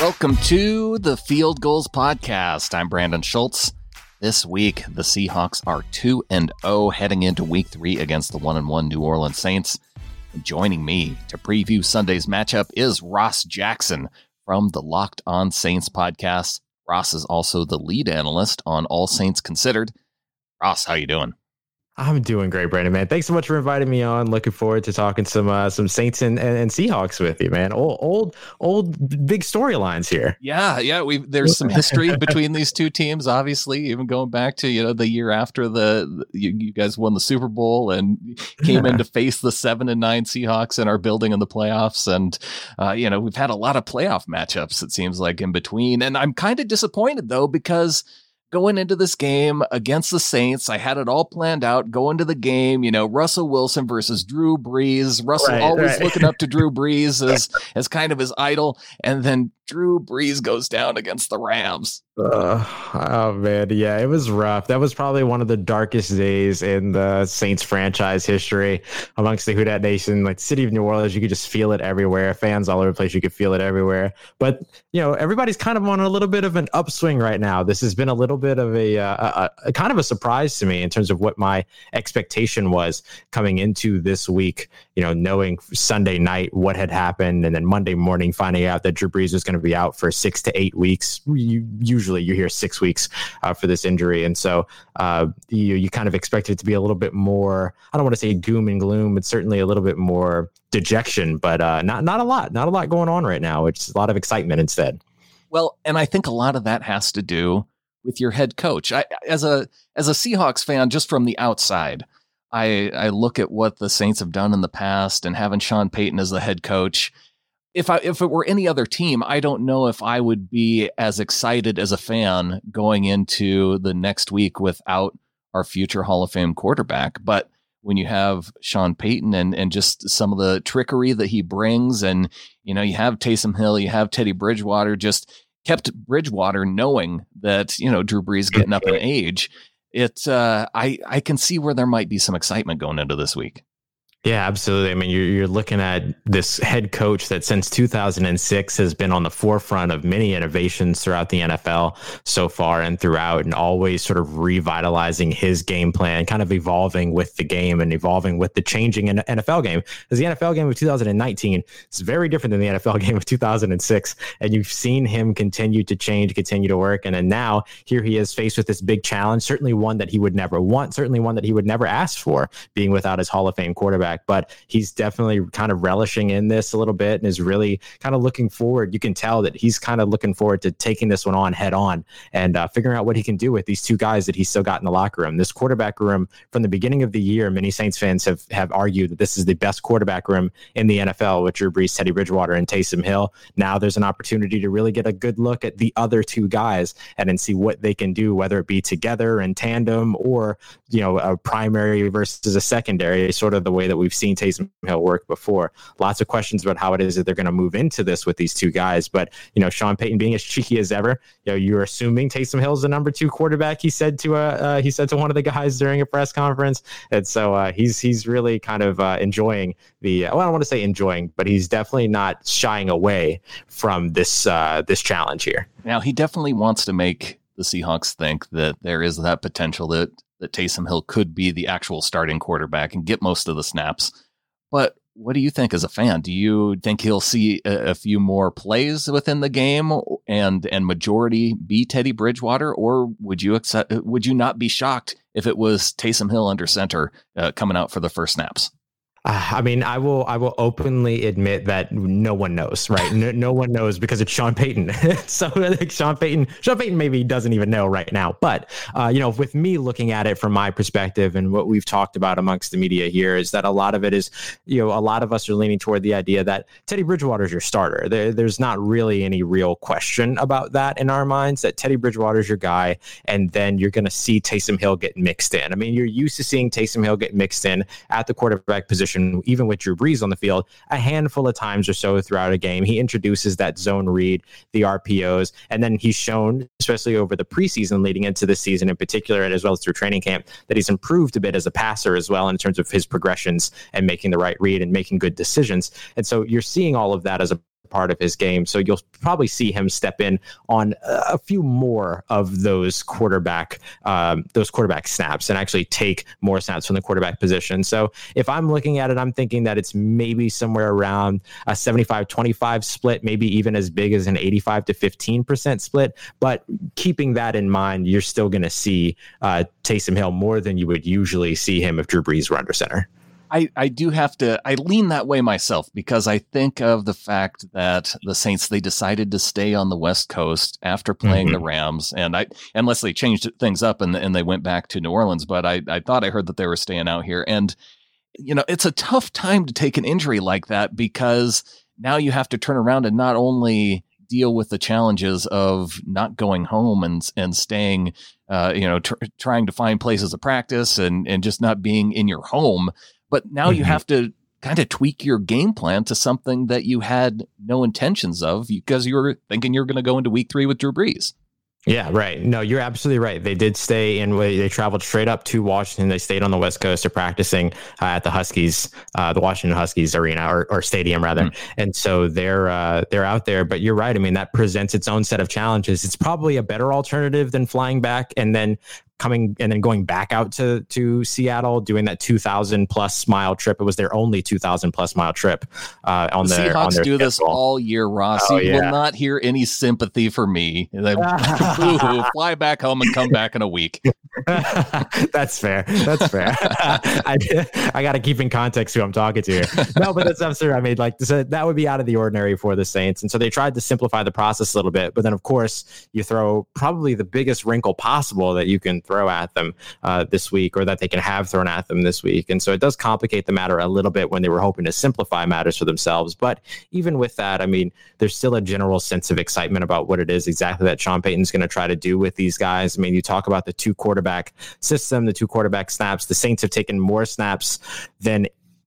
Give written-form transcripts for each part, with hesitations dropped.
Welcome to the Field Goals Podcast. I'm Brandon Schultz. This week, the Seahawks are 2-0 heading into Week 3 against the 1-1 New Orleans Saints. And joining me to preview Sunday's matchup is Ross Jackson from the Locked On Saints podcast. Ross is also the lead analyst on All Saints Considered. Ross, how you doing? I'm doing great, Brandon, man. Thanks so much for inviting me on. Looking forward to talking some Saints and Seahawks with you, man. Old big storylines here. Yeah. There's some history between these two teams, obviously, even going back to, the year after you guys won the Super Bowl and came in to face the 7-9 Seahawks in our building in the playoffs. And, we've had a lot of playoff matchups, it seems like, in between. And I'm kind of disappointed, though, because going into this game against the Saints, I had it all planned out. Go into the game, Russell Wilson versus Drew Brees. Russell always looking up to Drew Brees as kind of his idol. And then Drew Brees goes down against the Rams. Yeah, it was rough. That was probably one of the darkest days in the Saints franchise history amongst the Houdat Nation, like the city of New Orleans. You could just feel it everywhere. Fans all over the place. You could feel it everywhere. But, everybody's kind of on a little bit of an upswing right now. This has been a little bit of a kind of a surprise to me in terms of what my expectation was coming into this week, knowing Sunday night what had happened and then Monday morning finding out that Drew Brees was going to be out for 6 to 8 weeks. Usually you hear 6 weeks for this injury. And so you kind of expect it to be a little bit more, I don't want to say doom and gloom, but certainly a little bit more dejection, but not a lot going on right now. It's a lot of excitement instead. Well, and I think a lot of that has to do with your head coach. As a Seahawks fan, just from the outside, I look at what the Saints have done in the past and having Sean Payton as the head coach. If it were any other team, I don't know if I would be as excited as a fan going into the next week without our future Hall of Fame quarterback. But when you have Sean Payton and just some of the trickery that he brings, and, you have Taysom Hill, you have Teddy Bridgewater, just kept Bridgewater knowing that, Drew Brees getting up in age, I can see where there might be some excitement going into this week. Yeah, absolutely. I mean, you're looking at this head coach that since 2006 has been on the forefront of many innovations throughout the NFL so far and throughout, and always sort of revitalizing his game plan, kind of evolving with the game and evolving with the changing NFL game. Because the NFL game of 2019 is very different than the NFL game of 2006, and you've seen him continue to change, continue to work, and then now here he is faced with this big challenge, certainly one that he would never want, certainly one that he would never ask for, being without his Hall of Fame quarterback. But he's definitely kind of relishing in this a little bit and is really kind of looking forward. You can tell that he's kind of looking forward to taking this one on head on and figuring out what he can do with these two guys that he's still got in the locker room. This quarterback room from the beginning of the year, many Saints fans have argued that this is the best quarterback room in the NFL with Drew Brees, Teddy Bridgewater, and Taysom Hill. Now there's an opportunity to really get a good look at the other two guys and then see what they can do, whether it be together in tandem or, a primary versus a secondary, sort of the way that we've seen Taysom Hill work before. Lots of questions about how it is that they're going to move into this with these two guys. But, Sean Payton being as cheeky as ever, you're assuming Taysom Hill's the number two quarterback, he said to one of the guys during a press conference. And so he's really kind of enjoying I don't want to say enjoying, but he's definitely not shying away from this challenge here. Now, he definitely wants to make the Seahawks think that there is that potential that Taysom Hill could be the actual starting quarterback and get most of the snaps. But what do you think as a fan? Do you think he'll see a few more plays within the game and majority be Teddy Bridgewater? Or would you not be shocked if it was Taysom Hill under center coming out for the first snaps? I mean, I will openly admit that no one knows, right? No one knows because it's Sean Payton. So like Sean Payton maybe doesn't even know right now. But, with me looking at it from my perspective and what we've talked about amongst the media here is that a lot of it is, a lot of us are leaning toward the idea that Teddy Bridgewater is your starter. There's not really any real question about that in our minds, that Teddy Bridgewater is your guy. And then you're going to see Taysom Hill get mixed in. I mean, you're used to seeing Taysom Hill get mixed in at the quarterback position, even with Drew Brees on the field, a handful of times or so throughout a game. He introduces that zone read, the RPOs, and then he's shown, especially over the preseason leading into this season in particular, and as well as through training camp, that he's improved a bit as a passer as well in terms of his progressions and making the right read and making good decisions. And so you're seeing all of that as a part of his game. So you'll probably see him step in on a few more of those quarterback snaps and actually take more snaps from the quarterback position. So if I'm looking at it, I'm thinking that it's maybe somewhere around a 75-25 split, maybe even as big as an 85-15% split. But keeping that in mind, you're still going to see Taysom Hill more than you would usually see him if Drew Brees were under center. I lean that way myself because I think of the fact that the Saints, they decided to stay on the West Coast after playing the Rams, and unless they changed things up and they went back to New Orleans, but I thought I heard that they were staying out here. And, you know, it's a tough time to take an injury like that because now you have to turn around and not only deal with the challenges of not going home and staying, trying to find places of practice and just not being in your home. But now you have to kind of tweak your game plan to something that you had no intentions of because you were thinking you're going to go into week 3 with Drew Brees. Yeah, right. No, you're absolutely right. They did stay in. They traveled straight up to Washington. They stayed on the West Coast. They're practicing at the Huskies, the Washington Huskies arena or stadium rather. And so they're out there. But you're right. I mean, that presents its own set of challenges. It's probably a better alternative than flying back and then coming and then going back out to Seattle, doing that 2,000+ mile trip. It was their only 2,000+ mile trip on the Seahawks on their do schedule. This all year, Ross. You will not hear any sympathy for me. They fly back home and come back in a week. That's fair. I got to keep in context who I'm talking to here. No, but that's absurd. I mean, so that would be out of the ordinary for the Saints, and so they tried to simplify the process a little bit. But then, of course, you throw probably the biggest wrinkle possible that you can throw at them this week, or that they can have thrown at them this week. And so it does complicate the matter a little bit when they were hoping to simplify matters for themselves. But even with that, I mean, there's still a general sense of excitement about what it is exactly that Sean Payton's going to try to do with these guys. I mean, you talk about the two quarterback system, the two quarterback snaps. The Saints have taken more snaps than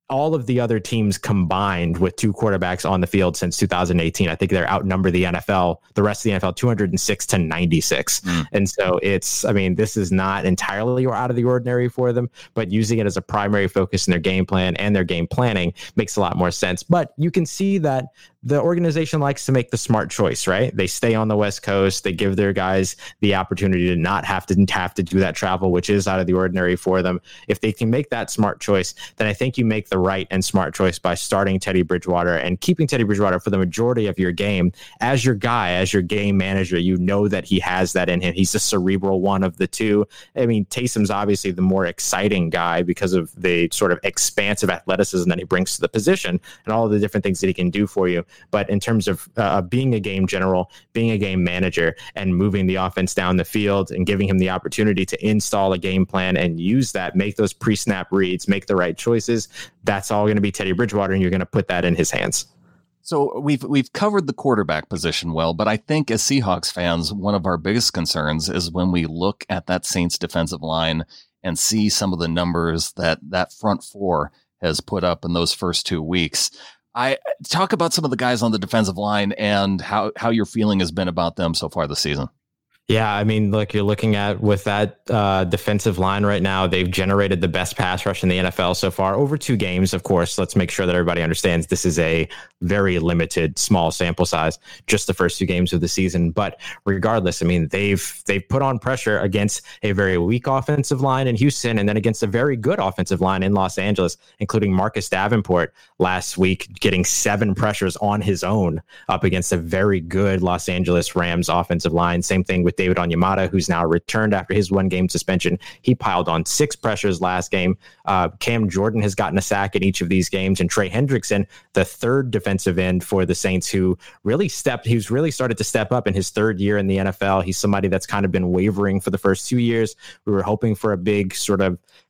all of the other teams combined with two quarterbacks on the field since 2018. I think they're outnumber the rest of the NFL, 206-96. And so this is not entirely or out of the ordinary for them, but using it as a primary focus in their game plan and their game planning makes a lot more sense. But you can see that the organization likes to make the smart choice, right? They stay on the West Coast. They give their guys the opportunity to not have to do that travel, which is out of the ordinary for them. If they can make that smart choice, then I think you make the right and smart choice by starting Teddy Bridgewater and keeping Teddy Bridgewater for the majority of your game as your guy, as your game manager. You know that he has that in him. He's the cerebral one of the two. I mean, Taysom's obviously the more exciting guy because of the sort of expansive athleticism that he brings to the position and all of the different things that he can do for you. But in terms of being a game general, being a game manager, and moving the offense down the field and giving him the opportunity to install a game plan and use that, make those pre-snap reads, make the right choices, that's all going to be Teddy Bridgewater, and you're going to put that in his hands. So we've covered the quarterback position well, but I think as Seahawks fans, one of our biggest concerns is when we look at that Saints defensive line and see some of the numbers that front four has put up in those first 2 weeks. I talk about some of the guys on the defensive line and how your feeling has been about them so far this season. Yeah, I mean, look, you're looking at with that defensive line right now, they've generated the best pass rush in the NFL so far over 2 games. Of course, let's make sure that everybody understands this is a very limited, small sample size, just the first 2 games of the season. But regardless, I mean, they've put on pressure against a very weak offensive line in Houston and then against a very good offensive line in Los Angeles, including Marcus Davenport last week, getting 7 pressures on his own up against a very good Los Angeles Rams offensive line. Same thing with David Onyemata, who's now returned after his 1-game suspension. He piled on 6 pressures last game. Cam Jordan has gotten a sack in each of these games. And Trey Hendrickson, the third defensive end for the Saints, who really started to step up in his 3rd year in the NFL. He's somebody that's kind of been wavering for the first 2 years. We were hoping for a big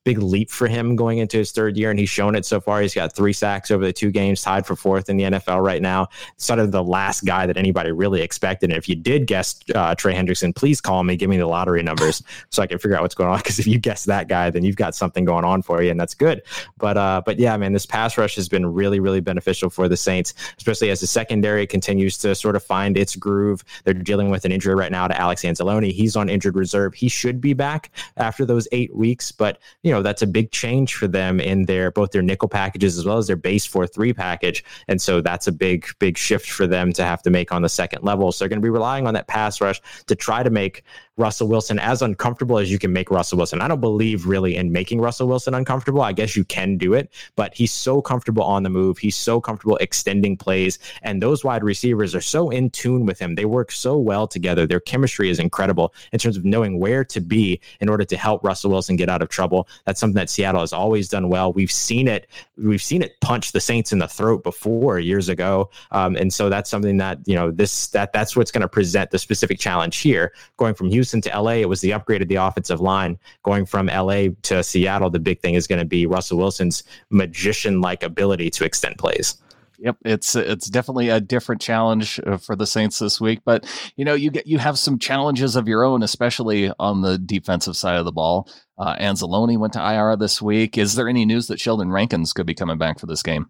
leap for him going into his 3rd year, and he's shown it so far. He's got 3 sacks over the 2 games, tied for 4th in the NFL right now. Sort of the last guy that anybody really expected. And if you did guess Trey Hendrickson, please call me, give me the lottery numbers so I can figure out what's going on. Because if you guess that guy, then you've got something going on for you, and that's good. But yeah, man, this pass rush has been really, really beneficial for the Saints, especially as the secondary continues to sort of find its groove. They're dealing with an injury right now to Alex Anzalone. He's on injured reserve. He should be back after those 8 weeks, but you know, that's a big change for them in their both their nickel packages as well as their base 4-3 package. And so that's a big, big shift for them to have to make on the second level. So they're going to be relying on that pass rush to try to make Russell Wilson as uncomfortable as you can make Russell Wilson. I don't believe really in making Russell Wilson uncomfortable. I guess you can do it, but he's so comfortable on the move. He's so comfortable extending plays. And those wide receivers are so in tune with him. They work so well together. Their chemistry is incredible in terms of knowing where to be in order to help Russell Wilson get out of trouble. That's something that Seattle has always done well. We've seen it. We've seen it punch the Saints in the throat before years ago. And so that's something that, you know, that's what's going to present the specific challenge here. Going from Houston to LA, it was the upgrade of the offensive line. Going from LA to Seattle, the big thing is going to be Russell Wilson's magician-like ability to extend plays. Yep, it's definitely a different challenge for the Saints this week, but you know, you have some challenges of your own, especially on the defensive side of the ball. Anzalone went to IR this week. Is there any news that Sheldon Rankins could be coming back for this game?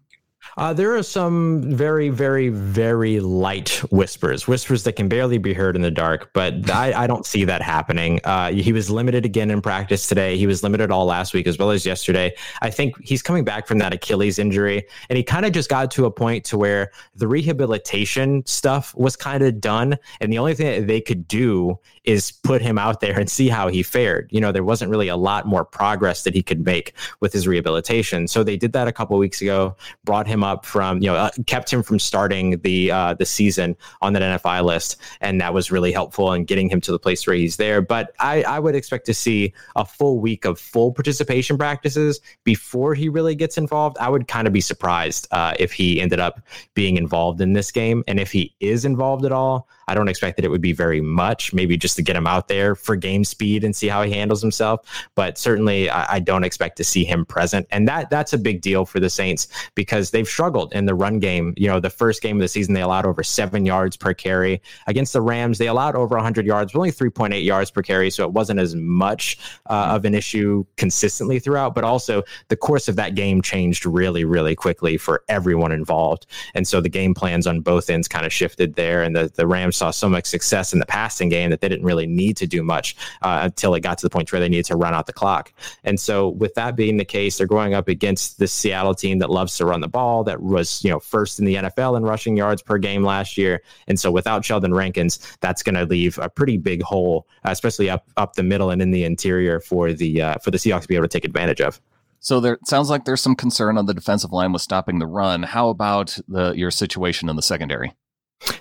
There are some very, very, very light whispers that can barely be heard in the dark, but I don't see that happening. He was limited again in practice today. He was limited all last week as well as yesterday. I think he's coming back from that Achilles injury, and he kind of just got to a point to where the rehabilitation stuff was kind of done, and the only thing that they could do is put him out there and see how he fared. You know, there wasn't really a lot more progress that he could make with his rehabilitation. So they did that a couple of weeks ago, brought him up from, you know, kept him from starting the season on that NFI list. And that was really helpful in getting him to the place where he's there. But I would expect to see a full week of full participation practices before he really gets involved. I would kind of be surprised if he ended up being involved in this game. And if he is involved at all, I don't expect that it would be very much, maybe just to get him out there for game speed and see how he handles himself. But certainly I don't expect to see him present. And that's a big deal for the Saints because they've struggled in the run game. You know, the first game of the season, they allowed over 7 yards per carry. Against the Rams, they allowed over 100 yards, but only 3.8 yards per carry. So it wasn't as much of an issue consistently throughout, but also the course of that game changed really, really quickly for everyone involved. And so the game plans on both ends kind of shifted there. And the Rams saw so much success in the passing game that they didn't really need to do much until it got to the point where they needed to run out the clock. And so with that being the case, they're going up against the Seattle team that loves to run the ball, that was, you know, first in the NFL in rushing yards per game last year. And so without Sheldon Rankins, that's going to leave a pretty big hole, especially up the middle and in the interior for the Seahawks to be able to take advantage of. So there sounds like there's some concern on the defensive line with stopping the run. How about your situation in the secondary?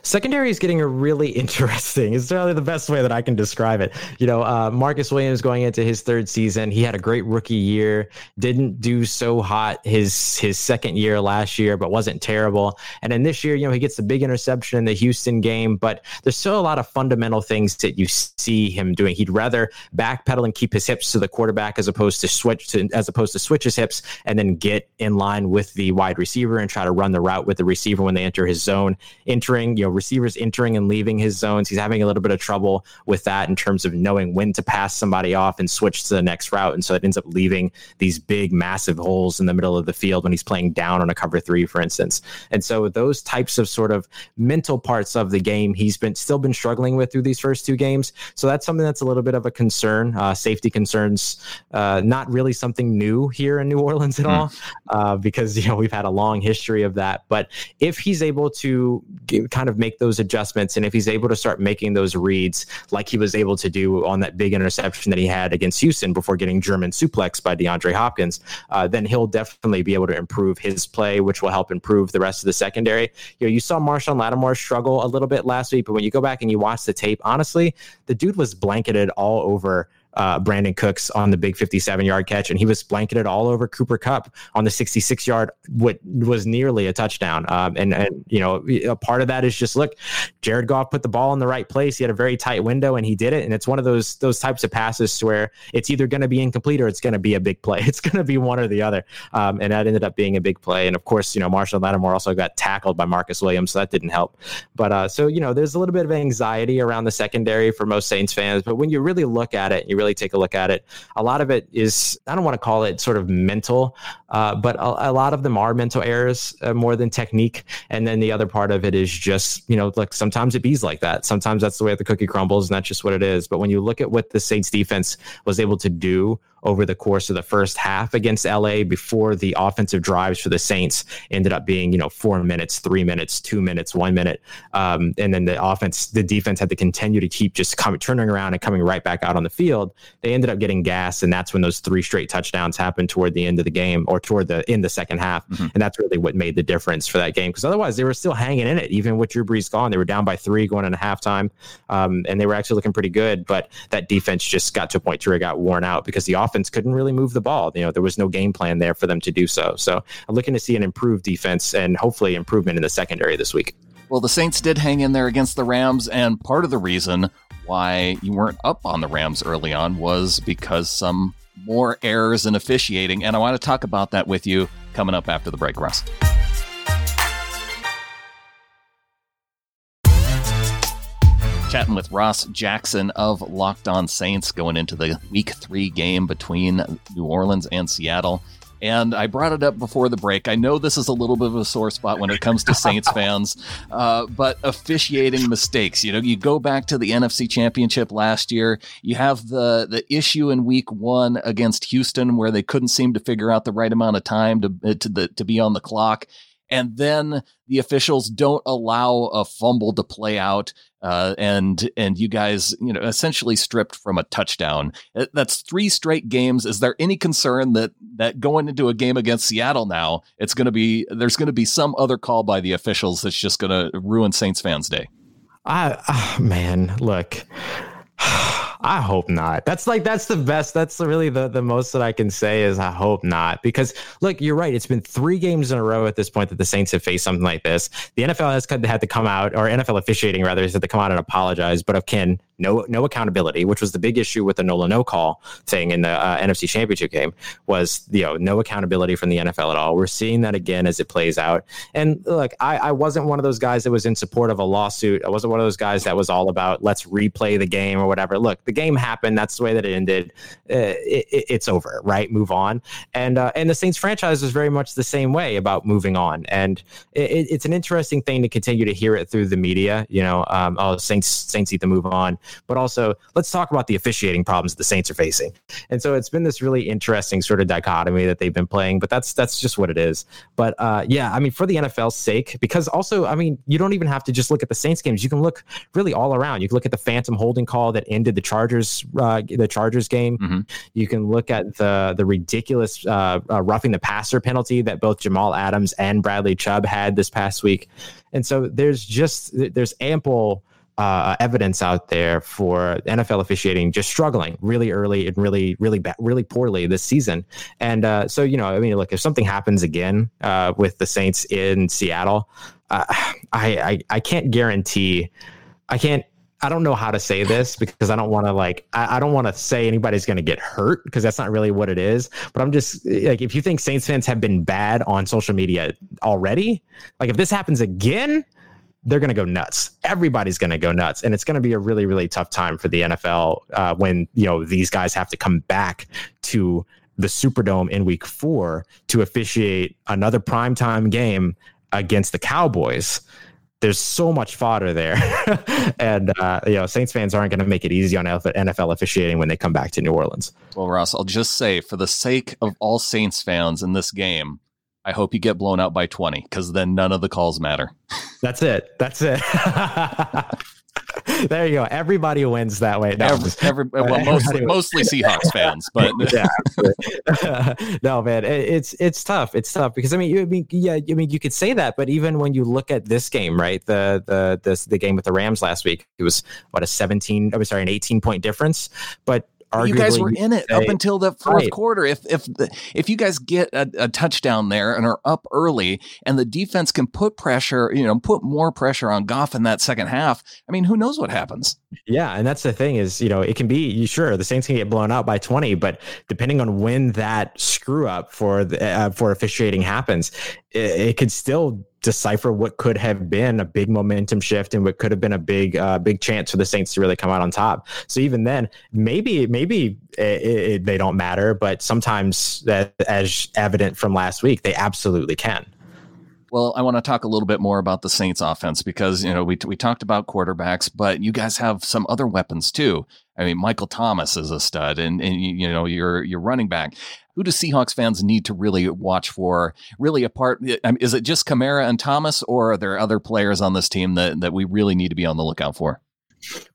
Secondary is getting a really interesting. It's really the best way that I can describe it. You know, Marcus Williams going into his third season, he had a great rookie year, didn't do so hot his second year last year, but wasn't terrible. And then this year, you know, he gets the big interception in the Houston game, but there's still a lot of fundamental things that you see him doing. He'd rather backpedal and keep his hips to the quarterback as opposed to switch his hips and then get in line with the wide receiver and try to run the route with the receiver when they enter his zone. Receivers entering and leaving his zones. He's having a little bit of trouble with that in terms of knowing when to pass somebody off and switch to the next route. And so it ends up leaving these big, massive holes in the middle of the field when he's playing down on a cover 3, for instance. And so those types of sort of mental parts of the game, he's still been struggling with through these first two games. So that's something that's a little bit of a concern. Safety concerns, not really something new here in New Orleans at all, because, you know, we've had a long history of that. But if he's able to kind of make those adjustments, and if he's able to start making those reads like he was able to do on that big interception that he had against Houston before getting German suplexed by DeAndre Hopkins, then he'll definitely be able to improve his play, which will help improve the rest of the secondary. You know, you saw Marshon Lattimore struggle a little bit last week, but when you go back and you watch the tape, honestly, the dude was blanketed all over Brandon Cooks on the big 57-yard catch, and he was blanketed all over Cooper Kupp on the 66-yard, what was nearly a touchdown. And you know, a part of that is just, look, Jared Goff put the ball in the right place. He had a very tight window, and he did it. And it's one of those types of passes to where it's either going to be incomplete or it's going to be a big play. It's going to be one or the other. And that ended up being a big play. And of course, you know, Marshon Lattimore also got tackled by Marcus Williams, so that didn't help. But so, you know, there's a little bit of anxiety around the secondary for most Saints fans. But when you really look at it, you really take a look at it, a lot of it is, I don't want to call it sort of mental But a lot of them are mental errors more than technique. And then the other part of it is just, you know, like sometimes it bees like that. Sometimes that's the way the cookie crumbles, and that's just what it is. But when you look at what the Saints defense was able to do over the course of the first half against LA before the offensive drives for the Saints ended up being, you know, 4 minutes, 3 minutes, 2 minutes, 1 minute. And then the defense had to continue to keep just turning around and coming right back out on the field. They ended up getting gassed, and that's when those three straight touchdowns happened toward the end of the game or toward the end of the second half. Mm-hmm. And that's really what made the difference for that game, because otherwise they were still hanging in it. Even with Drew Brees gone, they were down by 3 going into halftime, and they were actually looking pretty good. But that defense just got to a point where it got worn out because the offense couldn't really move the ball. You know, there was no game plan there for them to do so. So I'm looking to see an improved defense and hopefully improvement in the secondary this week. Well, the Saints did hang in there against the Rams, and part of the reason why you weren't up on the Rams early on was because some more errors in officiating, and I want to talk about that with you coming up after the break, Russ. Chatting with Ross Jackson of Locked On Saints going into the Week 3 game between New Orleans and Seattle. And I brought it up before the break. I know this is a little bit of a sore spot when it comes to Saints fans, but officiating mistakes. You know, you go back to the NFC Championship last year. You have the issue in Week 1 against Houston where they couldn't seem to figure out the right amount of time to be on the clock. And then the officials don't allow a fumble to play out, and you guys, you know, essentially stripped from a touchdown. That's 3 straight games. Is there any concern that going into a game against Seattle now, there's going to be some other call by the officials that's just going to ruin Saints fans' day? Man, look. I hope not. That's the best. That's really the most that I can say is I hope not, because look, you're right. It's been 3 games in a row at this point that the Saints have faced something like this. The NFL has had to come out, or NFL officiating rather, has had to come out and apologize, but again, no accountability, which was the big issue with the no call thing in the NFC Championship game, was, you know, no accountability from the NFL at all. We're seeing that again as it plays out. And look, I wasn't one of those guys that was in support of a lawsuit. I wasn't one of those guys that was all about let's replay the game or whatever. Look, the game happened. That's the way that it ended. It's over, right? Move on. And the Saints franchise was very much the same way about moving on. And it's an interesting thing to continue to hear it through the media. You know, Saints need to move on. But also, let's talk about the officiating problems the Saints are facing. And so it's been this really interesting sort of dichotomy that they've been playing. But that's just what it is. But yeah, I mean, for the NFL's sake, because also, I mean, you don't even have to just look at the Saints games. You can look really all around. You can look at the phantom holding call that ended the Chargers game. Mm-hmm. You can look at the ridiculous roughing the passer penalty that both Jamal Adams and Bradley Chubb had this past week. And so there's ample evidence out there for NFL officiating just struggling really early and really poorly this season. And so, you know, I mean, look, if something happens again with the Saints in Seattle, I can't guarantee, I don't know how to say this because I don't want to I don't want to say anybody's going to get hurt because that's not really what it is. But I'm just like, if you think Saints fans have been bad on social media already, like if this happens again, they're going to go nuts. Everybody's going to go nuts. And it's going to be a really, really tough time for the NFL when, you know, these guys have to come back to the Superdome in Week 4 to officiate another primetime game against the Cowboys. There's so much fodder there. And, you know, Saints fans aren't going to make it easy on NFL officiating when they come back to New Orleans. Well, Ross, I'll just say for the sake of all Saints fans in this game, I hope you get blown out by 20, because then none of the calls matter. That's it. There you go. Everybody wins that way. No, mostly Seahawks fans, but no, man, it's tough. It's tough because you could say that, but even when you look at this game, right, the game with the Rams last week, it was an 18-point difference, but you guys were in it up until the fourth quarter. If you guys get a touchdown there and are up early, and the defense can put pressure, you know, put more pressure on Goff in that second half, I mean, who knows what happens? Yeah, and that's the thing is, you know, it can be, sure, the Saints can get blown out by 20, but depending on when that screw up for officiating happens, it could still decipher what could have been a big momentum shift and what could have been a big chance for the Saints to really come out on top. So even then, maybe they don't matter, but sometimes, as evident from last week, they absolutely can. Well, I want to talk a little bit more about the Saints offense because, you know, we talked about quarterbacks, but you guys have some other weapons too. I mean, Michael Thomas is a stud and you know, your running back. Who do Seahawks fans need to really watch for? Really apart, is it just Kamara and Thomas, or are there other players on this team that we really need to be on the lookout for?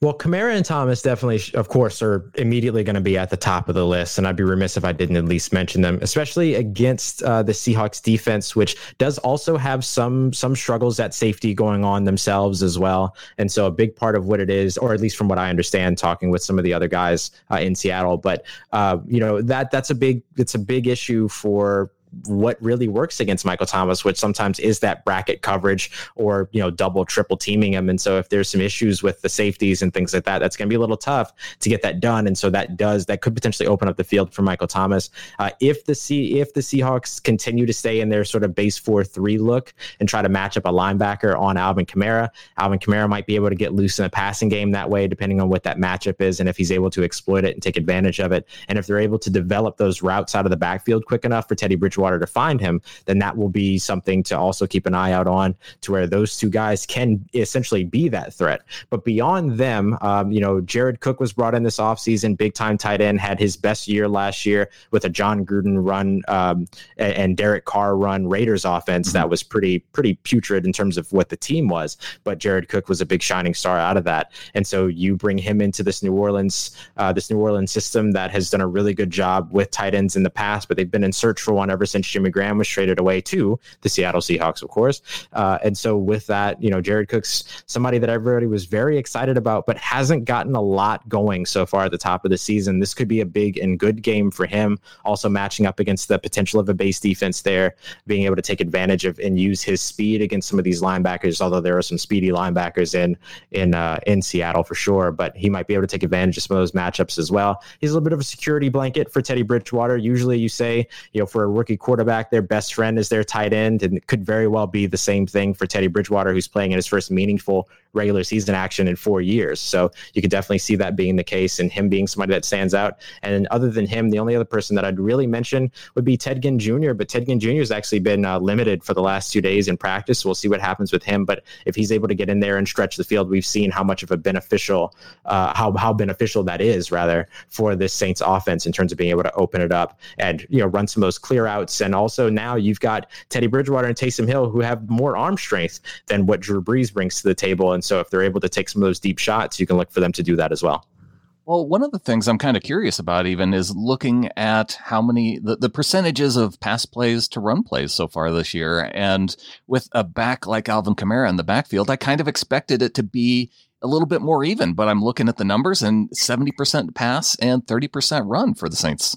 Well, Kamara and Thomas definitely, of course, are immediately going to be at the top of the list, and I'd be remiss if I didn't at least mention them, especially against the Seahawks defense, which does also have some struggles at safety going on themselves as well. And so a big part of what it is, or at least from what I understand, talking with some of the other guys in Seattle, but you know, that's a big issue for what really works against Michael Thomas, which sometimes is that bracket coverage or, you know, double, triple teaming him. And so if there's some issues with the safeties and things like that, that's going to be a little tough to get that done. And so that could potentially open up the field for Michael Thomas. If the Seahawks continue to stay in their sort of base 4-3 look and try to match up a linebacker on Alvin Kamara might be able to get loose in the passing game that way, depending on what that matchup is and if he's able to exploit it and take advantage of it. And if they're able to develop those routes out of the backfield quick enough for Teddy Bridgewater to find him, then that will be something to also keep an eye out on, to where those two guys can essentially be that threat. But beyond them, you know, Jared Cook was brought in this offseason, big time tight end, had his best year last year with a John Gruden run and Derek Carr run Raiders offense that was pretty putrid in terms of what the team was. But Jared Cook was a big shining star out of that, and so you bring him into this New Orleans system that has done a really good job with tight ends in the past, but they've been in search for one ever since Jimmy Graham was traded away to the Seattle Seahawks, of course. And so with that, you know, Jared Cook's somebody that everybody was very excited about, but hasn't gotten a lot going so far at the top of the season. This could be a big and good game for him. Also matching up against the potential of a base defense there, being able to take advantage of and use his speed against some of these linebackers, although there are some speedy linebackers in Seattle for sure, but he might be able to take advantage of some of those matchups as well. He's a little bit of a security blanket for Teddy Bridgewater. Usually you say, you know, for a rookie quarterback, their best friend is their tight end, and it could very well be the same thing for Teddy Bridgewater, who's playing in his first meaningful regular season action in 4 years. So you could definitely see that being the case and him being somebody that stands out. And other than him, the only other person that I'd really mention would be Ted Ginn Jr., but Ted Ginn Jr. has actually been limited for the last 2 days in practice. So we'll see what happens with him. But if he's able to get in there and stretch the field, we've seen how much of a beneficial, how beneficial that is, rather, for this Saints offense in terms of being able to open it up and, you know, run some of those clear outs. And also now you've got Teddy Bridgewater and Taysom Hill, who have more arm strength than what Drew Brees brings to the table. And so if they're able to take some of those deep shots, you can look for them to do that as well. Well, one of the things I'm kind of curious about even is looking at how many the percentages of pass plays to run plays so far this year. And with a back like Alvin Kamara in the backfield, I kind of expected it to be a little bit more even, but I'm looking at the numbers and 70% pass and 30% run for the Saints.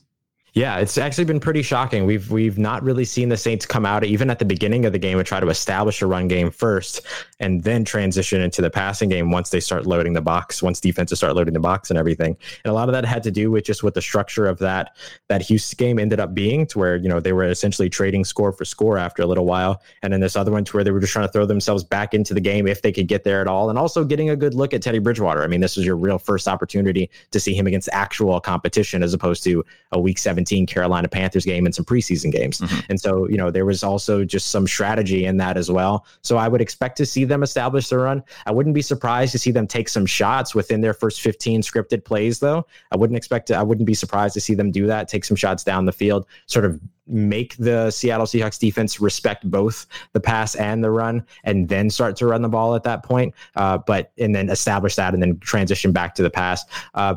Yeah, it's actually been pretty shocking. We've not really seen the Saints come out even at the beginning of the game and try to establish a run game first and then transition into the passing game once they start loading the box, once defenses start loading the box and everything. And a lot of that had to do with just what the structure of that Houston game ended up being, to where, you know, they were essentially trading score for score after a little while. And then this other one to where they were just trying to throw themselves back into the game if they could get there at all. And also getting a good look at Teddy Bridgewater. I mean, this was your real first opportunity to see him against actual competition as opposed to a week 7 Carolina Panthers game and some preseason games. Mm-hmm. And so, you know, there was also just some strategy in that as well. So I would expect to see them establish the run. I wouldn't be surprised to see them take some shots within their first 15 scripted plays, though. I wouldn't be surprised to see them do that, take some shots down the field, sort of make the Seattle Seahawks defense respect both the pass and the run, and then start to run the ball at that point, and then establish that and then transition back to the pass.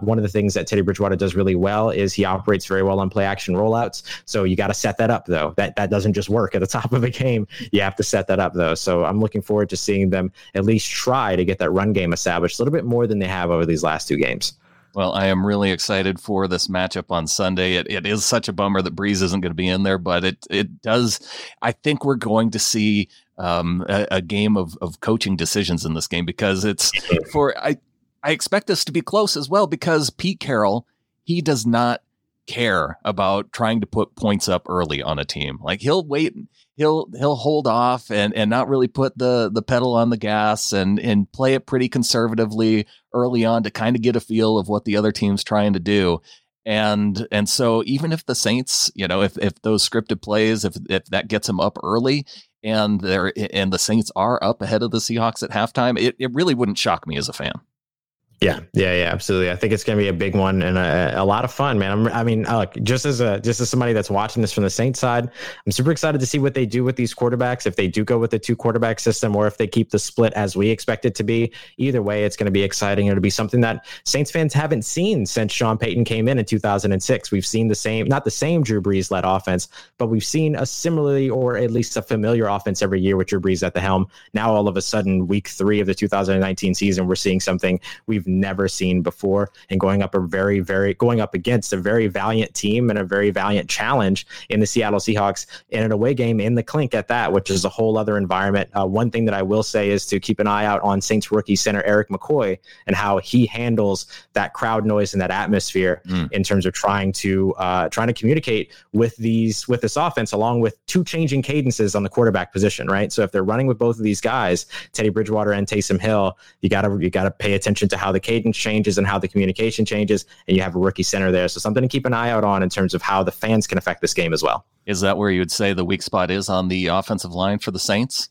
One of the things that Teddy Bridgewater does really well is he operates very well on play-action rollouts, so you got to set that up, though. That doesn't just work at the top of a game. You have to set that up, though. So I'm looking forward to seeing them at least try to get that run game established a little bit more than they have over these last two games. Well, I am really excited for this matchup on Sunday. It is such a bummer that Breeze isn't going to be in there, but it does. I think we're going to see a game of coaching decisions in this game, because it's I expect this to be close as well, because Pete Carroll, he does not care about trying to put points up early on a team. Like he'll wait, he'll hold off and not really put the pedal on the gas and play it pretty conservatively early on to kind of get a feel of what the other team's trying to do. And so even if the Saints, you know, if those scripted plays, if that gets them up early and the Saints are up ahead of the Seahawks at halftime, it really wouldn't shock me as a fan. Yeah, absolutely. I think it's going to be a big one and a lot of fun, man. Just as somebody that's watching this from the Saints side, I'm super excited to see what they do with these quarterbacks. If they do go with the 2-quarterback system, or if they keep the split as we expect it to be, either way, it's going to be exciting. It'll be something that Saints fans haven't seen since Sean Payton came in 2006. We've seen not the same Drew Brees led offense, but we've seen a similarly, or at least a familiar offense every year with Drew Brees at the helm. Now, all of a sudden, week 3 of the 2019 season, we're seeing something we've never seen before, and going up against a very valiant team and a very valiant challenge in the Seattle Seahawks in an away game in the Clink at that, which is a whole other environment. One thing that I will say is to keep an eye out on Saints rookie center Eric McCoy and how he handles that crowd noise and that atmosphere in terms of trying to communicate with this offense, along with two changing cadences on the quarterback position, right? So if they're running with both of these guys, Teddy Bridgewater and Taysom Hill, you gotta pay attention to how the cadence changes and how the communication changes, and you have a rookie center there. So something to keep an eye out on in terms of how the fans can affect this game as well. Is that where you would say the weak spot is on the offensive line for the Saints?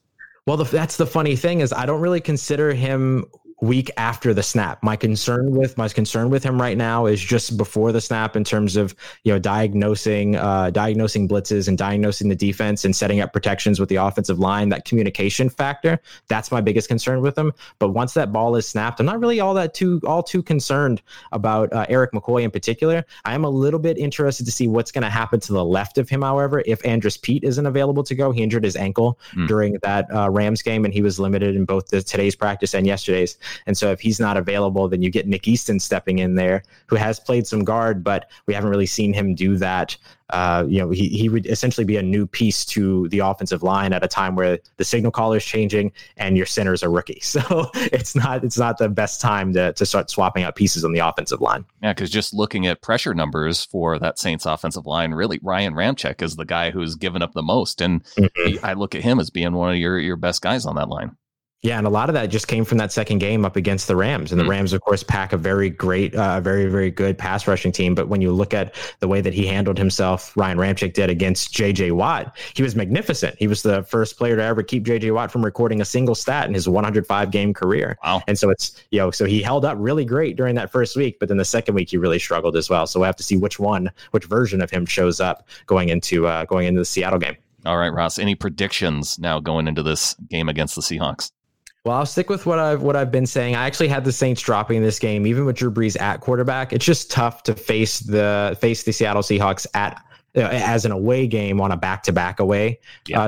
Well, that's the funny thing is I don't really consider him weak after the snap. My concern with him right now is just before the snap in terms of, you know, diagnosing blitzes and diagnosing the defense and setting up protections with the offensive line. That communication factor, that's my biggest concern with him. But once that ball is snapped, I'm not really all too concerned about Eric McCoy in particular. I am a little bit interested to see what's going to happen to the left of him. However, if Andres Pete isn't available to go, he injured his ankle during that Rams game, and he was limited in both today's practice and yesterday's. And so if he's not available, then you get Nick Easton stepping in there, who has played some guard, but we haven't really seen him do that. He would essentially be a new piece to the offensive line at a time where the signal caller is changing and your center is a rookie. So it's not the best time to start swapping out pieces on the offensive line. Yeah, because just looking at pressure numbers for that Saints offensive line, really, Ryan Ramczyk is the guy who's given up the most. And I look at him as being one of your best guys on that line. Yeah, and a lot of that just came from that second game up against the Rams. And the Rams, of course, pack a very great, very, very good pass rushing team. But when you look at the way that he handled himself, Ryan Ramczyk did against J.J. Watt, he was magnificent. He was the first player to ever keep J.J. Watt from recording a single stat in his 105-game career. Wow. And so so he held up really great during that first week, but then the second week he really struggled as well. So we'll have to see which version of him shows up going into the Seattle game. All right, Ross, any predictions now going into this game against the Seahawks? Well, I'll stick with what I've been saying. I actually had the Saints dropping this game, even with Drew Brees at quarterback. It's just tough to face the Seattle Seahawks as an away game on a back-to-back away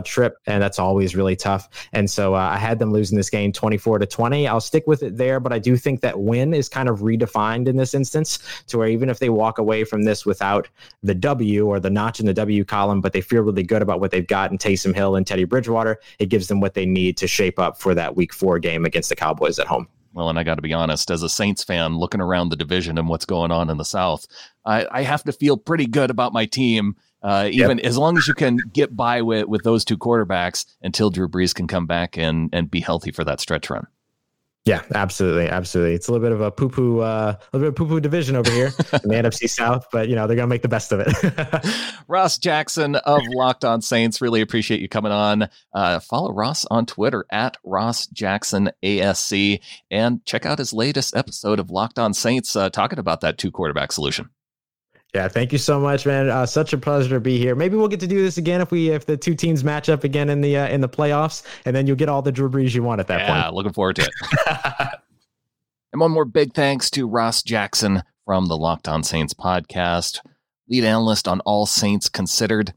trip, and that's always really tough. And so I had them losing this game 24-20. I'll stick with it there, but I do think that win is kind of redefined in this instance to where even if they walk away from this without the W or the notch in the W column, but they feel really good about what they've got in Taysom Hill and Teddy Bridgewater, it gives them what they need to shape up for that week 4 game against the Cowboys at home. Well, and I got to be honest, as a Saints fan looking around the division and what's going on in the South, I have to feel pretty good about my team, even as long as you can get by with those two quarterbacks until Drew Brees can come back and be healthy for that stretch run. Yeah, absolutely. Absolutely. It's a little bit of a poo-poo division over here in the NFC South, but they're going to make the best of it. Ross Jackson of Locked On Saints, really appreciate you coming on. Follow Ross on Twitter at RossJacksonASC and check out his latest episode of Locked On Saints talking about that 2-quarterback solution. Yeah, thank you so much, man. Such a pleasure to be here. Maybe we'll get to do this again if the two teams match up again in the playoffs, and then you'll get all the Drew Brees you want at that point. Yeah, looking forward to it. And one more big thanks to Ross Jackson from the Locked On Saints podcast, lead analyst on All Saints Considered.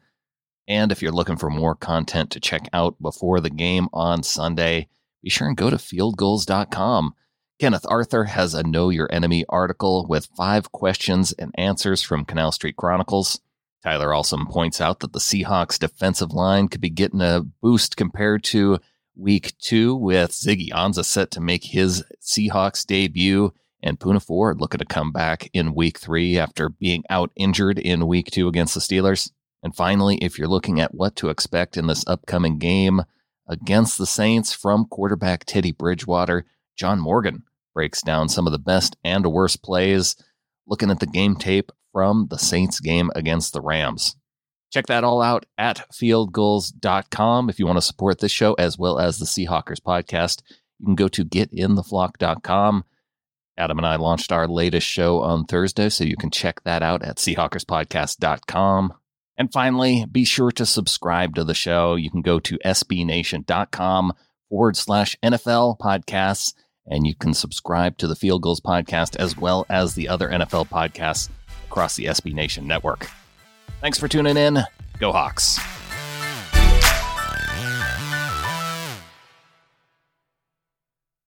And if you're looking for more content to check out before the game on Sunday, be sure and go to fieldgoals.com. Kenneth Arthur has a Know Your Enemy article with 5 questions and answers from Canal Street Chronicles. Tyler Alsom points out that the Seahawks defensive line could be getting a boost compared to week 2 with Ziggy Ansah set to make his Seahawks debut And Poona Ford looking to come back in week three after being out injured in week two against the Steelers. And finally, if you're looking at what to expect in this upcoming game against the Saints from quarterback Teddy Bridgewater, John Morgan breaks down some of the best and worst plays, looking at the game tape from the Saints game against the Rams. Check that all out at fieldgoals.com. If you want to support this show as well as the Seahawkers podcast, you can go to getintheflock.com. Adam and I launched our latest show on Thursday, so you can check that out at seahawkerspodcast.com. And finally, be sure to subscribe to the show. You can go to sbnation.com/NFL podcasts, and you can subscribe to the Field Goals podcast as well as the other NFL podcasts across the SB Nation network. Thanks for tuning in. Go Hawks.